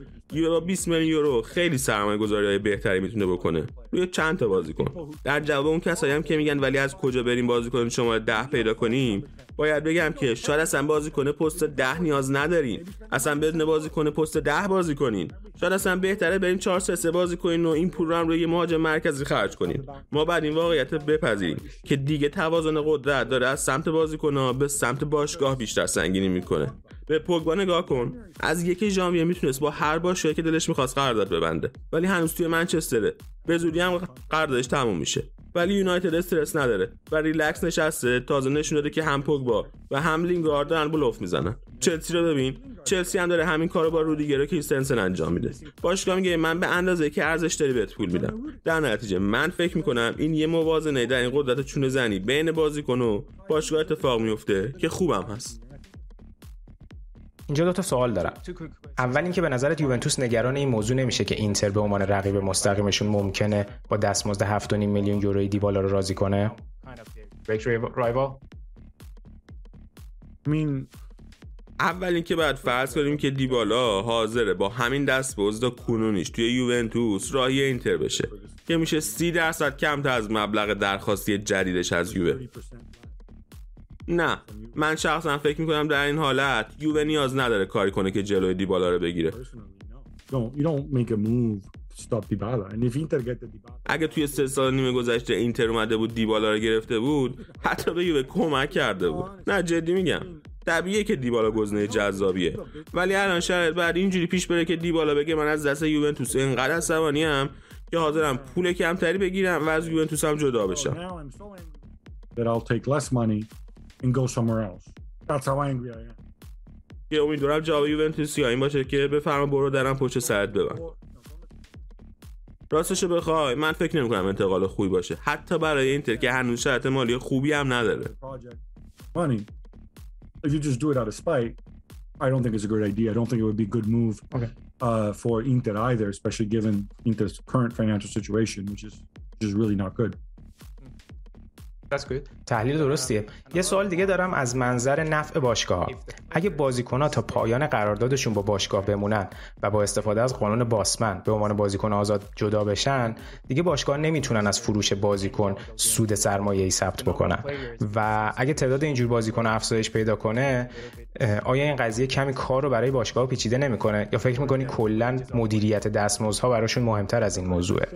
با 20 میلیون یورو خیلی سرمایه‌گذاری‌های بهتری میتونه بکنه روی چند تا بازیکن. در جواب اون کسایی هم که میگن ولی از کجا بریم بازیکن شما 10 پیدا کنیم، باید بگم که شاید اصلا بازیکن پست 10 نیاز ندارین، اصلا بدون بازیکن پست 10 بازی کنین. شاید اصلا بهتره بریم 4-3-3 بازی کنین و این پول رو هم روی مهاجم مرکزی خرج کنین. ما بعد این واقعیت بپذیریم که دیگه توازن قدرت داره از سمت بازیکن‌ها به سمت باشگاه بیشتر سنگینی میکنه. به پوگبا نگاه کن، از 1 ژانویه میتونست با هر باشگاهی که دلش می‌خواست قرارداد ببنده، ولی هنوز توی منچستره. به زودی هم قراردادش تموم میشه. ولی یونایتد استرس نداره و ریلکس نشسته. تازه نشون داده که هم پوگبا و هم لینگارد دارن بلوف میزنن. چلسی رو ببین، چلسی هم داره همین کارو با رودیگر و کریستنسن انجام میده. باشگاه میگه من به اندازه‌ای که ارزش داری بهت پول میدم. در نتیجه من فکر میکنم این یه موازنه در این قدرت چونه زنی بین بازیکن و باشگاه اتفاق میفته که خوبم هست. اینجا 2 تا سوال دارم. اول اینکه به نظرت یوونتوس نگران این موضوع نمیشه که اینتر به عنوان رقیب مستقیمشون ممکنه با دستمزد 7.5 میلیون یورویی دیبالا رو راضی کنه؟ اول اینکه باید فرض کنیم که دیبالا حاضره با همین دستمزد کنونیش توی یوونتوس راهی اینتر بشه که میشه 30% کمتر از مبلغ درخواستی جدیدش از یووه. نه، من شخصا فکر میکنم در این حالت یووه نیاز نداره کاری کنه که جلوی دیبالا رو بگیره. اگه توی 3 سال و نیم گذشته اینتر اومده بود دیبالا رو گرفته بود، حتی به یووه کمک کرده بود. نه جدی میگم، طبیعیه که دیبالا گزینه جذابیه، ولی الان شرایط بعد اینجوری پیش بره که دیبالا بگه من از دست یوونتوس انقدر عصبانی‌ام که حاضرم پول کمتری بگیرم و از یوونتوس هم جدا بشم. که امیدوارم جواب یوونتوسی ها این باشه که بفرما برو درم پشت سرت ببند. راستشو بخوای من فکر نمی کنم انتقال خوبی باشه، حتی برای اینتر که هنوز شرط مالی خوبی هم نداره. تحلیل درستیه. یه سوال دیگه دارم از منظر نفع باشگاه. اگه بازیکن‌ها تا پایان قراردادشون با باشگاه بمونن و با استفاده از قانون باسمن به عنوان بازیکن آزاد جدا بشن، دیگه باشگاه نمیتونن از فروش بازیکن سود سرمایه‌ای ثبت بکنن و اگه تعداد اینجور بازیکن افزایش پیدا کنه، آیا این قضیه کمی کار رو برای باشگاه پیچیده نمیکنه یا فکر میکنی کلاً مدیریت دستمزدها براشون مهمتر از این موضوعه؟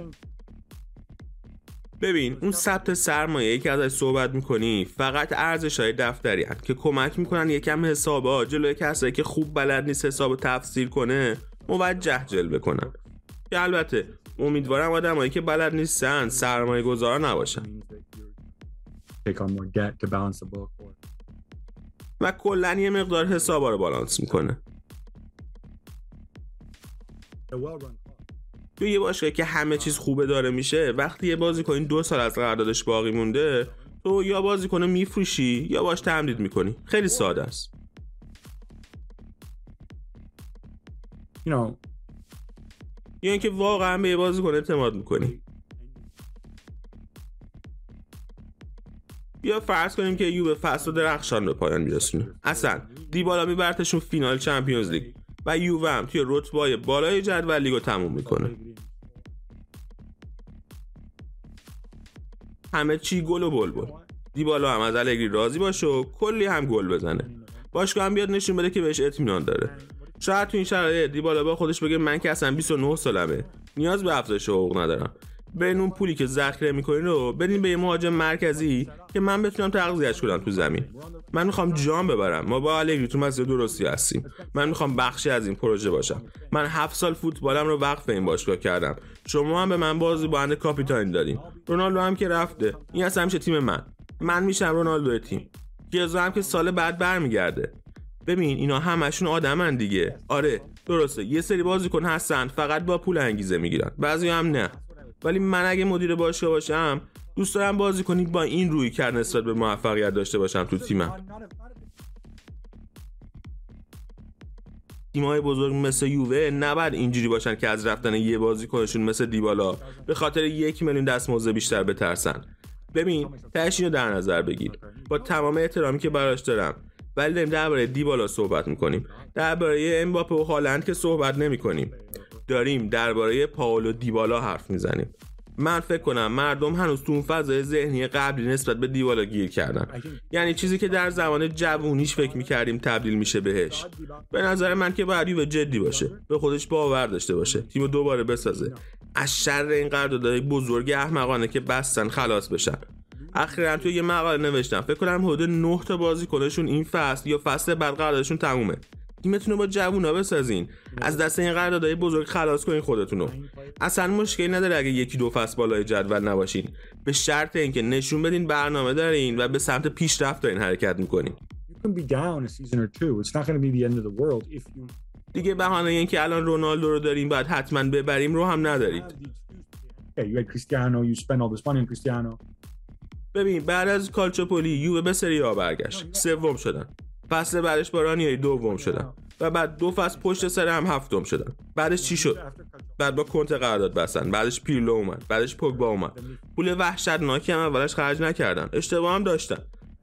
ببین، اون ثبت سرمایه‌ای که ازش صحبت می‌کنی فقط ارزش‌های دفتری هست که کمک می‌کنن یکم حسابا جلوی کسایی که خوب بلد نیست حسابو تفسیر کنه موجه جلوه کنن. که البته امیدوارم آدمایی که بلد نیستن سرمایه‌گذار نباشن. و کلاً یه مقدار حسابا رو بالانس می‌کنه. توی یه باشگاهی که همه چیز خوبه داره میشه، وقتی یه بازیکن 2 سال از قراردادش باقی مونده، تو یا بازیکنو میفروشی یا باش تمدید میکنی. خیلی ساده است. یا اینکه واقعا به یه بازیکن اعتماد میکنی. یا فرض کنیم که یووه فصل درخشان به پایان میرسونه، اصلا دیبالا میبرتشون فینال چمپیونز لیگ و یووه هم توی رتبه بالای جدول لیگو تموم میکنه. همه چی گل و بلبل. دیبالا هم از الگری راضی باشه و کلی هم گل بزنه، باشگاه هم بیاد نشون بده که بهش اطمینان داره. شاید تو این شرایط دیبالا با خودش بگه من که اصلا 29 سالمه نیاز به افزایش حقوق ندارم، برین اون پولی که ذخیره میکنین رو بدین به یه مهاجم مرکزی که من بتونم تغذیه‌اش کنم تو زمین. من میخوام جام ببرم، ما با الگری تو مسیر درستی هستیم، من میخوام بخشی از این پروژه باشم. من 7 سال فوتبالم رو وقف این باشگاه کردم، شما هم به من بازیکن کاپیتان دادین، رونالدو هم که رفته، این اصلا میشه تیم من میشم رونالدو تیم گزا هم که سال بعد برمیگرده. ببین اینا همشون آدمن دیگه. آره درسته، یه سری بازیکن هستن فقط با پول انگیزه میگیرن، بعضی هم نه، ولی من اگه مدیر باشگاه باشم دوست دارم بازی کنی با این رویکرد نسبت به موفقیت داشته باشم تو تیمم. تیم‌های بزرگ مثل یووه نباید اینجوری باشن که از رفتن یه بازیکنشون مثل دیبالا به خاطر 1 میلیون دستمزد بیشتر بترسن. ببین تهش اینو در نظر بگیر، با تمام احترامی که براش دارم، ولی داریم درباره دیبالا صحبت می‌کنیم، درباره امباپه و هالند که صحبت نمی‌کنیم. داریم درباره پائولو دیبالا حرف میزنیم. من فکر کنم مردم هنوز تو اون فضای ذهنی قبلی نسبت به دیبالا گیر کردن، یعنی چیزی که در زمان جوونیش فکر می‌کردیم تبدیل میشه بهش. به نظر من که باید یووه جدی باشه، به خودش باور داشته باشه، تیمو دوباره بسازه، از شر این قراردادهای بزرگ احمقانه که بستن خلاص بشن. اخیراً تو یه مقاله نوشتم فکر کنم حدود 9 تا بازیکنشون این فصل یا فصل بعد قراردادشون تمومه. تیمتون رو با جوونا بسازین، از دست این قراردادهای بزرگ خلاص کنین خودتون رو. اصلا مشکلی نداره اگه یکی دو فصل بالای جدول نباشین، به شرط اینکه نشون بدین برنامه دارین و به سمت پیشرفت دارین حرکت میکنین. دیگه بهانه اینکه الان رونالدو رو داریم بعد حتما ببریم رو هم ندارید. ببین بعد از کالچوپولی یووه به سری آ برگشت، سوم شدن. فصل بعدش با رانیای دوم شدن و بعد دو فصل پشت سر هم هفتم شدن. بعدش چی شد؟ بعد با کنته قرارداد بستن، بعدش پیرلو اومد، بعدش پوگبا اومد. پول وحشتناکی هم اولش خرج نکردن، اشتباه هم داشتن،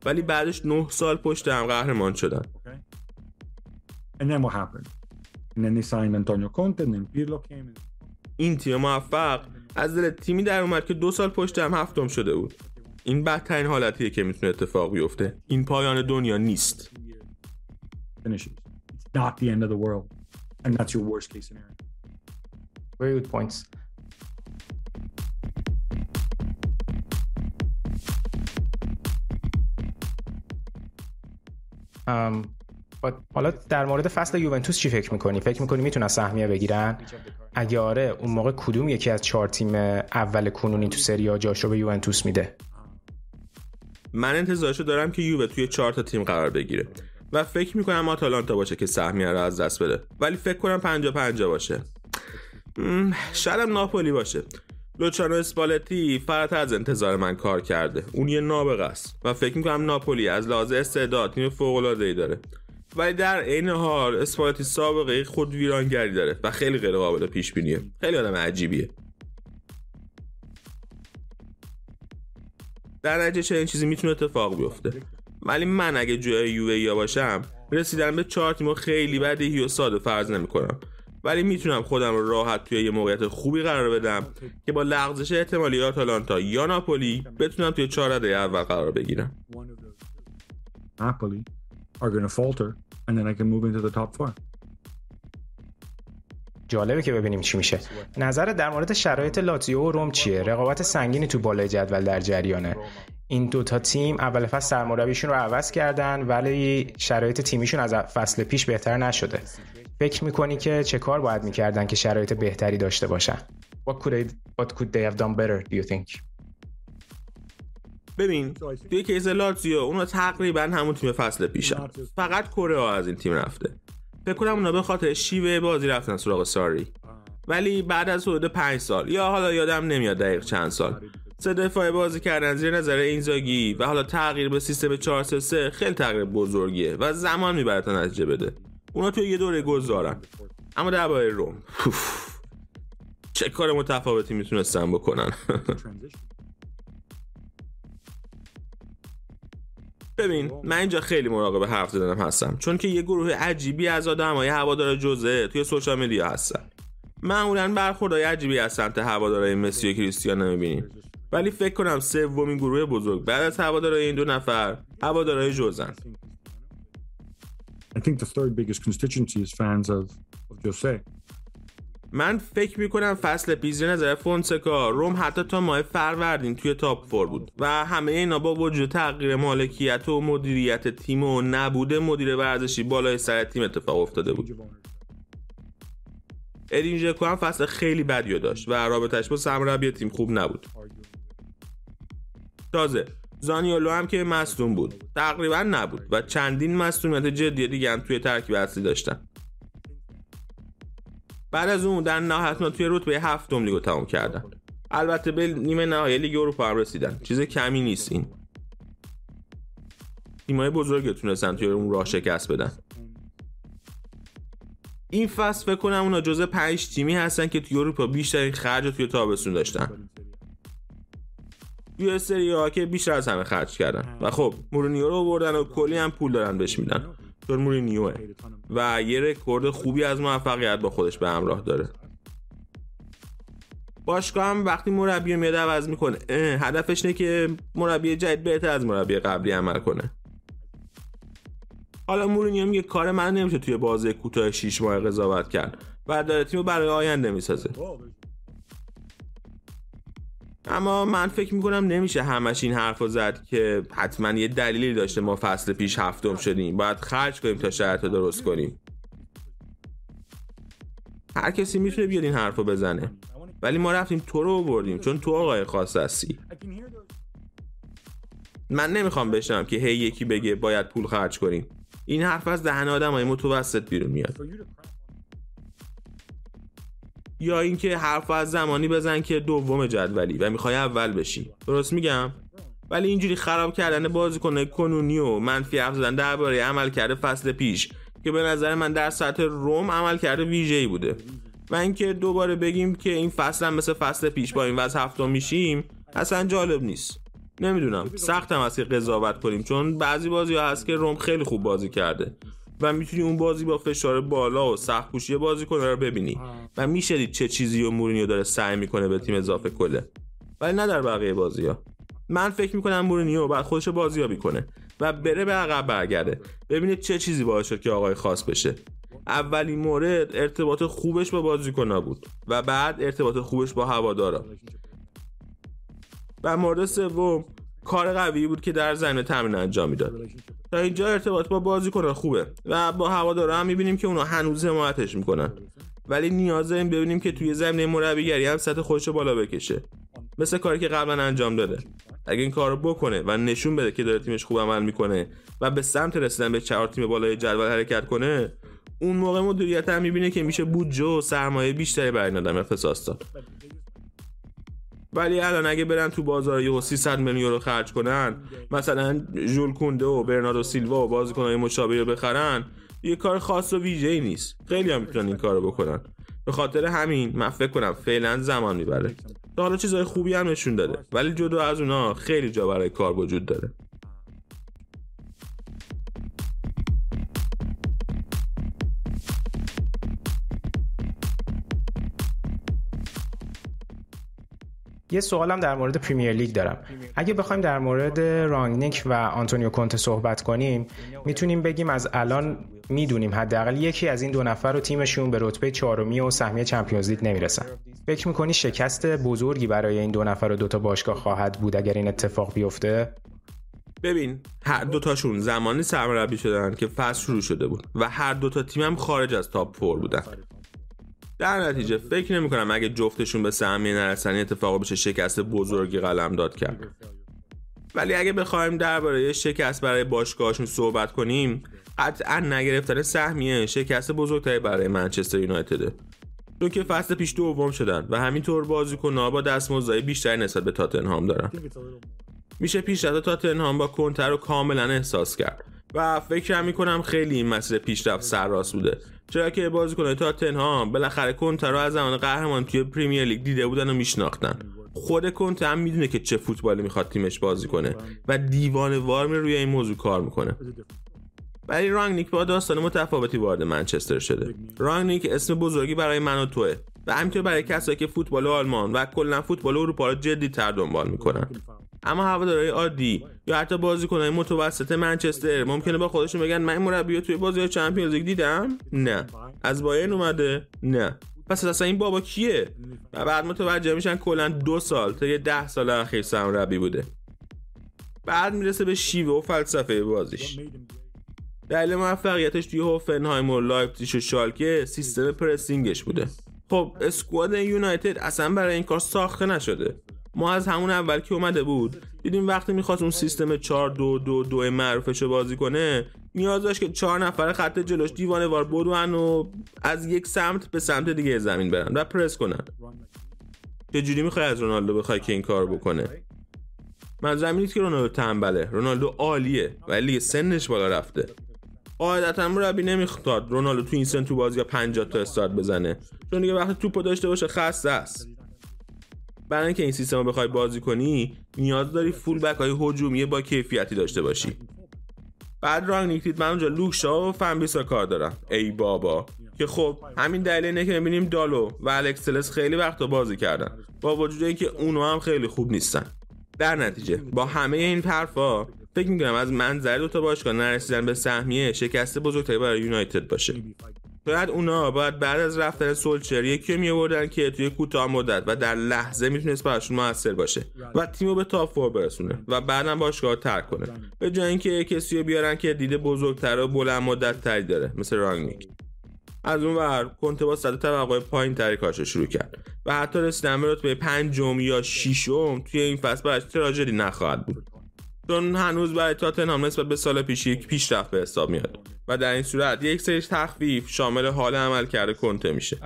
ولی بعدش 9 سال پشت هم قهرمان شدن. این تیم موفق از دل تیمی در اومد که 2 سال پشت هم هفتم شده بود. این بدترین حالتیه که میتونه اتفاق بیفته. این پایان دنیا نیست. حالا در مورد فصل یوونتوس چی فکر میکنی؟ فکر میکنی میتونن سهمیه بگیرن؟ اگه آره اون موقع کدوم یکی از 4 تیم اول کنونی تو سری آ جاشو به یوونتوس میده؟ من انتظارشو دارم که یووه توی 4 تا تیم قرار بگیره و فکر میکنم آتالانتا باشه که سهمیه رو از دست بده، ولی فکر کنم 50-50 باشه. شاید هم ناپولی باشه. لوچانو اسپالتی فراتر از انتظار من کار کرده. اون یه نابغه است و فکر میکنم ناپولی از لحاظ استعداد تیم فوق‌العاده‌ای داره، ولی در عین حال اسپالتی سابقه خود ویرانگری داره و خیلی غیر قابل پیش بینیه. خیلی آدم عجیبیه. در نتیجه چنین چیزی میتونه اتفاق بیفته، ولی من اگه جای یووه باشم رسیدن به 4 تیمو خیلی بدیهی و ساده فرض نمی‌کنم، ولی میتونم خودم رو راحت توی یه موقعیت خوبی قرار بدم که با لغزش احتمالی آتالانتا یا ناپولی بتونم توی 4 رده اول قرار بگیرم. ناپولی are going to falter and then I can move into the top 4. جالبه که ببینیم چی میشه. نظر در مورد شرایط لاتزیو و روم چیه؟ رقابت سنگینی تو بالای جدول در جریانه. این دوتا تیم اول فصل سرمربیشون رو عوض کردن، ولی شرایط تیمیشون از فصل پیش بهتر نشده. فکر میکنی که چه کار باید میکردن که شرایط بهتری داشته باشن؟ What could they have done better do you think? ببین توی کیس لاتزیو اونا تقریبا همون تیم فصل پیشن، فقط کره ها از این تیم رفته. فکر کنم اونا به خاطر شیوه بازی رفتن سراغ ساری، ولی بعد از حدود 5 سال یا حالا یادم نمیاد دقیق چند سال 3 دفعه بازی کردن زیر نظر اینزاگی و حالا تغییر به سیستم 4-3-3 خیلی تغییر بزرگیه و زمان میبره تا نتیجه بده. اونا توی یه دوره گذارن. اما درباره روم چه کار متفاوتی میتونستن بکنن؟ ببین من اینجا خیلی مراقب حرف زدنم هستم، چون که یه گروه عجیبی از آدمای هوادار جوزه توی سوشال مدیا هستن. معمولاً برخوردای عجیبی از سمت هوادارهای مسی و کریستیانو می‌بینیم، ولی فکر کنم سومین گروه بزرگ بعد از هوادارهای این دو نفر هوادارهای جوزن. I think the third biggest constituency is fans of Jose. من فکر میکنم فصل پیش نظر فونسکا روم حتی تا ماه فروردین توی تاپ 4 بود و همه اینا با وجود تغییر مالکیت و مدیریت تیم و نبود مدیر ورزشی بالای سر تیم اتفاق افتاده بود. ادین ژکو هم فصل خیلی بدی داشت و رابطش با سرمربی تیم خوب نبود. تازه زانیولو هم که مصدوم بود تقریبا نبود و چندین مصدومیت جدی دیگه هم توی ترکیب اصلی داشتن. بعد از اون در نهایت توی رتبه 7 لیگو تموم کردن. البته به نیمه نهایی لیگ اروپا هم رسیدن، چیز کمی نیست. این تیمای بزرگی تونستن توی اون راه شکست بدن. این فصل فکر کنم اونا جزو 5 تیمی هستن که توی اروپا بیشترین خرج رو توی تابستون داشتن. توی سری آ که بیشتر از همه خرج کردن و خب مورینیو رو آوردن و کلی هم پول دارن بهش میدن. مورینیو و یه رکورد خوبی از موفقیت با خودش به همراه داره. باشگاه هم وقتی مربی رو میاد عوض میکنه هدفش نه که مربی جدید بهتر از مربی قبلی عمل کنه. حالا مورینیو میگه کار من نمیشه توی بازی کوتاه 6 ماه قضاوت کرد و داره تیمو برای آینده میسازه. اما من فکر میکنم نمیشه همش این حرفو زد که حتما یه دلیلی داشته ما فصل پیش هفتم شدیم، باید خرج کنیم تا شرایطو درست کنیم. هر کسی میتونه بیاد این حرفو بزنه، ولی ما رفتیم تو رو آوردیم چون تو آقای خاص هستی. من نمیخوام بشنم که هی یکی بگه باید پول خرج کنیم. این حرف از دهن آدمای متوسط بیرون میاد. یا اینکه حرف از زمانی بزن که دوم جدولی و میخوای اول بشی. درست میگم؟ ولی اینجوری خراب کردن بازیکن کنونی و منفی حرف زدن درباره عملکرد فصل پیش که به نظر من در سطح روم عملکرد ویژه‌ای بوده و اینکه دوباره بگیم که این فصل هم مثل فصل پیش با این وضع هفتم میشیم اصلا جالب نیست. نمیدونم، سختم هست که قضاوت کنیم چون بعضی بازی‌ها هست که روم خیلی خوب بازی کرده و میتونی اون بازی با فشار بالا و سخت‌پوشی بازیکن‌ها رو ببینی و میشه دید چه چیزی و مورینیو داره سعی میکنه به تیم اضافه کنه، ولی نه در بقیه بازی‌ها. من فکر میکنم مورینیو بعد خودش بازیابی کنه و بره به عقب برگرده، ببینه چه چیزی باعث شد که آقای خاص بشه. اولین مورد ارتباط خوبش با بازیکن‌ها بود و بعد ارتباط خوبش با هوادارا. و مورد سوم کار قوی بود که در زمین تمرین انجام میداد. تا اینجا ارتباط با بازیکن‌ها خوبه و با هوادارا هم میبینیم که اونا هنوز حمایتش میکنن، ولی نیاز داریم ببینیم که توی زمین مربیگری هم سطح خودش بالا بکشه، مثل کاری که قبلا انجام داده. اگه این کارو بکنه و نشون بده که داره تیمش خوب عمل میکنه و به سمت رسیدن به 4 تیم بالای جدول حرکت کنه، اون موقع مدیریت هم میبینه که میشه بودجه و سرمایه بیشتری برای این آدم اختصاص داد. ولی الان اگه برن تو بازار یهو 300 میلیون یورو خرج کنن، مثلا ژول کونده و برناردو سیلوا و بازیکن‌های مشابه رو بخرن، یه کار خاص و ویژه‌ای نیست. خیلی‌ها میتونن این کارو بکنن. به خاطر همین من فکر کنم فعلا زمان میبره. تا حالا چیزای خوبی هم نشون داده، ولی جدا از اونها خیلی جا برای کار وجود داره. یه سوالم در مورد پریمیر لیگ دارم. اگه بخوایم در مورد رانگنیک و آنتونیو کونته صحبت کنیم، میتونیم بگیم از الان میدونیم حداقل یکی از این دو نفر رو تیمشون به رتبه 4 و سهمیه چمپیونز لیگ نمیرسن. فکر می‌کنی شکست بزرگی برای این دو نفر و دوتا باشگاه خواهد بود اگر این اتفاق بیفته؟ ببین، هر دوتاشون زمانی سرمربی شدن که فصل شروع شده بود و هر دوتا تیم هم خارج از تاپ 4 بودن. در نتیجه فکر نمی‌کنم اگه جفتشون به سهمیه نرسن اتفاق بشه شکست بزرگی قلمداد کرد. ولی اگه بخوایم درباره شکست برای باشگاهشون صحبت کنیم، قطعاً نگرفتن سهمیه شکست بزرگتری برای منچستر یونایتد، چون که فصل پیش دوم شدن و همینطور بازیکن‌ها با دستمزدهای بیشتری نسبت به تاتنهام دارن. میشه پیشرفت تاتنهام با کنته رو کاملاً احساس کرد و فکر می‌کنم خیلی این مسئله پیشرفت سرراست بوده، چرا که بازیکن‌های تاتنهام بالاخره کنته رو از زمان قهرمان توی پریمیر لیگ دیده بودن و میشناختن. خود کنته هم میدونه که چه فوتبالی میخواد تیمش بازی کنه و دیوانه‌وار روی این موضوع کار میکنه. ولی رانگنیک با داستان متفاوتی وارد منچستر شده. رانگنیک اسم بزرگی برای من و توه و همینطور برای کسایی که فوتبال آلمان و کلا فوتبال اروپا رو جدی‌تر دنبال میکنن. اما هوادارهای عادی یا حتی بازیکن‌های متوسط منچستر ممکنه با خودشون بگن من مربی رو توی بازی چمپیونز لیگ دیدم؟ نه. از بایرن اومده؟ نه. پس اصلا این بابا کیه؟ و بعد متوجه میشن کلا 2 تا یه 10 اخیر سرمربی بوده. بعد میرسه به شیوه و فلسفه بازیش. دلیل موفقیتش توی هوفنهایم و لایپزیگ و شالکه سیستم پرسینگش بوده. خب اسکواد یونایتد اصلا برای این کار ساخته نشده. ما از همون اول که اومده بود دیدیم وقتی میخواست اون سیستم 4-2-2-2 معروفش رو بازی کنه، نیاز داشت که 4 نفر خط جلوش دیوانه وار برن و از یک سمت به سمت دیگه زمین برن و پرس کنن. چجوری میخوای از رونالدو بخوای که این کار بکنه؟ منظورم نیست که رونالدو تنبله، رونالدو عالیه ولی سنش بالا رفته. قاعدتا مربی نمیخواد رونالدو تو این سن تو بازی 50 تا استارت بزنه، چون دیگه وقتی توپو داشته باشه خسته است. برای اینکه این سیستم رو بخوای بازی کنی نیاز داری فول بک های هجومی با کیفیتی داشته باشی. بعد رانگنیک دید من اونجا لوکشا و فنبیسا کار دارم. ای بابا، که خب همین دلیل اینه که می‌بینیم دالو و الکسلس خیلی وقتا بازی کردن با وجود اینکه اونها هم خیلی خوب نیستن. در نتیجه با همه این حرفا فکر می‌کنم از منظر دو تا باشگاه نرسیدن به سهمیه شکست بزرگتری برای یونایتد باشه. شاید اونا باید بعد از رفتن سولشر یکی می‌آوردن که توی کوتاه مدت و در لحظه میتونست براشون موثر باشه و تیمو به تاپ فور برسونه و بعداً باشگاه ترک کنه، به جای اینکه کسی رو بیارن که دید بزرگتر و بلند مدت تری داره مثل رانگنیک. از اون ور کنته با صد توقع پایین تری کارشو شروع کرد و حتی رسیدن به رتبه 5م یا 6م توی این فصل براش تراژدی نخواهد بود، چون هنوز برای تاتنهام نسبت به سال پیش یک پیشرفت به حساب میاد و در این صورت یک سری تخفیف شامل حال عملکرد کنته میشه.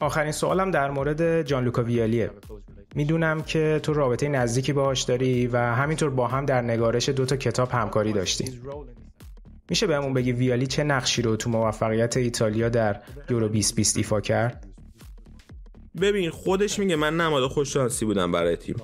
آخرین سوالم در مورد جانلوکا ویالیه. میدونم که تو رابطه نزدیکی باهاش داری و همینطور با هم در نگارش دوتا کتاب همکاری داشتی. میشه بهمون بگی ویالی چه نقشی رو تو موفقیت ایتالیا در یورو 2020 ایفا کرد؟ ببین خودش میگه من نماد خوششانسی بودم برای تیم.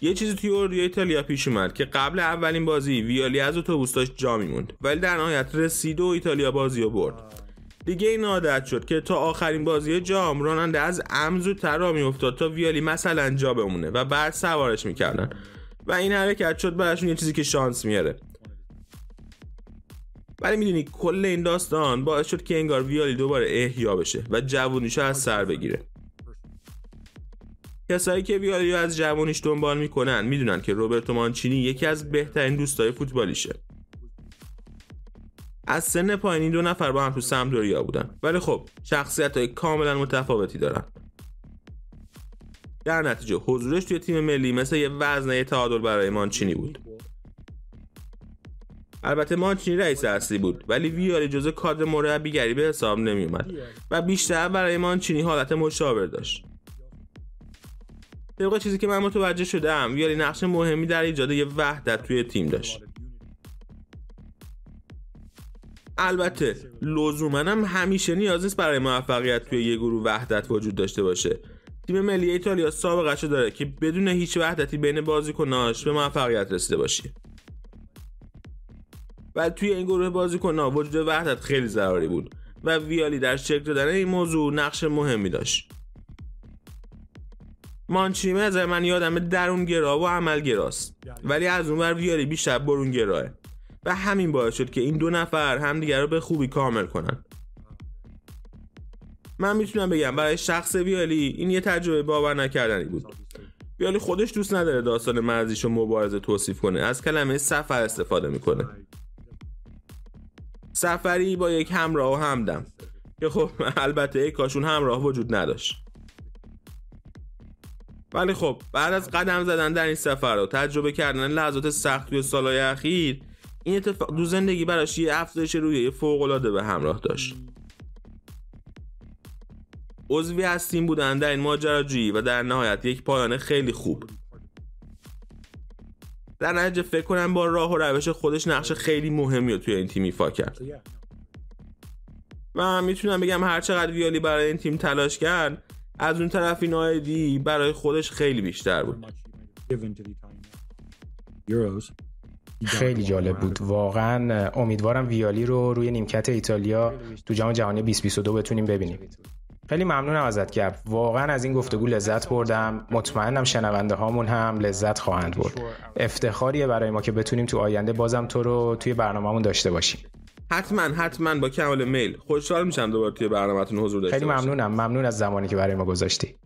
یه چیزی توی اردوی ایتالیا پیش اومد که قبل اولین بازی ویالی از اتوبوس‌هاش جا میموند، ولی در نهایت رسید و ایتالیا بازی رو برد. دیگه این عادت شد که تا آخرین بازی جام راننده از زودتر را میافتاد تا ویالی مثلا جا بمونه و بعد سوارش میکردن و این حرکت شد براشون یه چیزی که شانس میاره. ولی میدونی کل این داستان باعث شد که انگار ویالی دوباره احیا بشه و جوونیشو از سر بگیره. کسایی که ویالی رو از جوونیش دنبال میکنن میدونن که روبرتو مانچینی یکی از بهترین دوستای فوتبالیشه. از سن پایینی دو نفر با هم تو سمدوریا بودن، ولی خب شخصیت‌های کاملا متفاوتی دارن. در نتیجه حضورش توی تیم ملی مثل یه وزنه تعادل برای مانچینی بود. البته مانچینی رئیس اصلی بود، ولی ویالی جزو کادر مربیگری به حساب نمی اومد و بیشتر برای مانچینی حالت مشابه داشت. طبق چیزی که من متوجه شدم ویالی نقش مهمی در ایجاد یه وحدت توی تیم داشت. البته لزوما هم همیشه نیاز نیست برای موفقیت توی یه گروه وحدت وجود داشته باشه. تیم ملی ایتالیا سابقه‌شو داره که بدون هیچ وحدتی بین بازیکناش به موفقیت رسیده باشه. و توی این گروه بازیکن‌ها وجود وحدت خیلی ضروری بود و ویالی در شکل دادن این موضوع نقش مهمی داشت. مانچینی از من یادم درونگرا و عملگراست، ولی از اونور ویالی بیشتر برونگراه و همین باعث شد که این دو نفر همدیگر رو به خوبی کامل کنن. من میتونم بگم برای شخص ویالی این یه تجربه باور نکردنی بود. ویالی خودش دوست نداره داستان مرزیش و مبارزه توصیف کنه، از کلمه سفر استفاده میکنه. سفری با یک همراه و همدم که خب البته یک کاشون همراه وجود نداشت، ولی خب بعد از قدم زدن در این سفر و تجربه کردن لحظات سخت توی سالهای اخیر این اتفاق دو زندگی براش یه افزایش رویه فوق‌العاده به همراه داشت. عضوی از تیم بودن در این ماجراجویی و در نهایت یک پایان خیلی خوب. در نتیجه فکر کنم با راه و روش خودش نقش خیلی مهمی رو توی این تیم ایفا کرد. و میتونم بگم هر چقدر ویالی برای این تیم تلاش کرد، از اون طرف این آیدی برای خودش خیلی بیشتر بود. خیلی جالب بود واقعا. امیدوارم ویالی رو روی نیمکت ایتالیا تو جام جهانی 2022 بتونیم ببینیم. خیلی ممنونم ازت گپ، واقعا از این گفتگو لذت بردم. مطمئنم شنونده هامون هم لذت خواهند برد. افتخاریه برای ما که بتونیم تو آینده بازم تو رو توی برنامه‌مون داشته باشیم. حتما با کمال میل. خوشحال میشم دوباره توی برنامه‌تون حضور داشته باشم. خیلی ممنونم. ممنون از زمانی که برای ما گذاشتی.